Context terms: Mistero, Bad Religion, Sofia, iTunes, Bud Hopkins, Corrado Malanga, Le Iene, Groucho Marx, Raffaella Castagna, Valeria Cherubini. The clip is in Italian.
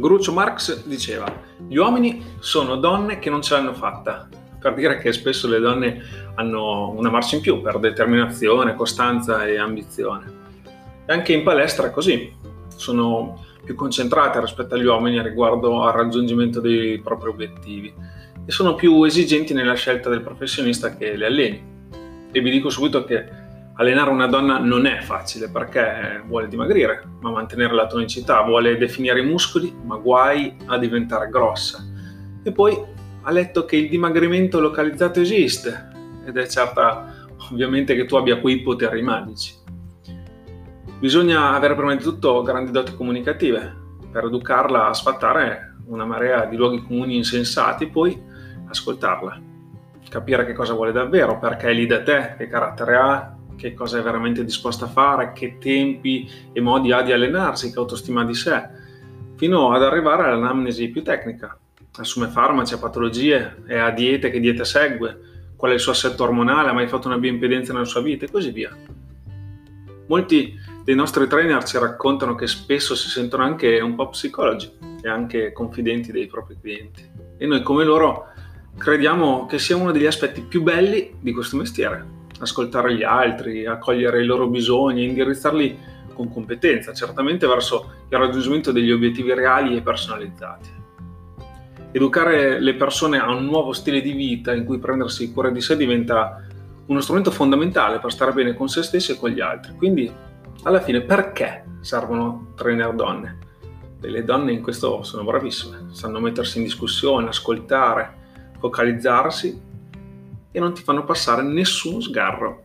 Groucho Marx diceva: gli uomini sono donne che non ce l'hanno fatta, per dire che spesso le donne hanno una marcia in più per determinazione, costanza e ambizione. E anche in palestra è così, sono più concentrate rispetto agli uomini riguardo al raggiungimento dei propri obiettivi e sono più esigenti nella scelta del professionista che le alleni. E vi dico subito che allenare una donna non è facile, perché vuole dimagrire, ma mantenere la tonicità, vuole definire i muscoli, ma guai a diventare grossa. E poi ha letto che il dimagrimento localizzato esiste, ed è certa ovviamente che tu abbia quei poteri magici. Bisogna avere prima di tutto grandi doti comunicative, per educarla a sfatare una marea di luoghi comuni insensati, poi ascoltarla, capire che cosa vuole davvero, perché è lì da te, che carattere ha, che cosa è veramente disposta a fare, che tempi e modi ha di allenarsi, che autostima di sé, fino ad arrivare all'anamnesi più tecnica. Assume farmaci, ha patologie, è a diete, che diete segue, qual è il suo assetto ormonale, ha mai fatto una bioimpedenza nella sua vita e così via. Molti dei nostri trainer ci raccontano che spesso si sentono anche un po' psicologi e anche confidenti dei propri clienti, e noi come loro crediamo che sia uno degli aspetti più belli di questo mestiere. Ascoltare gli altri, accogliere i loro bisogni, indirizzarli con competenza, certamente verso il raggiungimento degli obiettivi reali e personalizzati. Educare le persone a un nuovo stile di vita in cui prendersi cura di sé diventa uno strumento fondamentale per stare bene con se stessi e con gli altri. Quindi, alla fine, perché servono trainer donne? E le donne in questo sono bravissime, sanno mettersi in discussione, ascoltare, focalizzarsi, e non ti fanno passare nessun sgarro.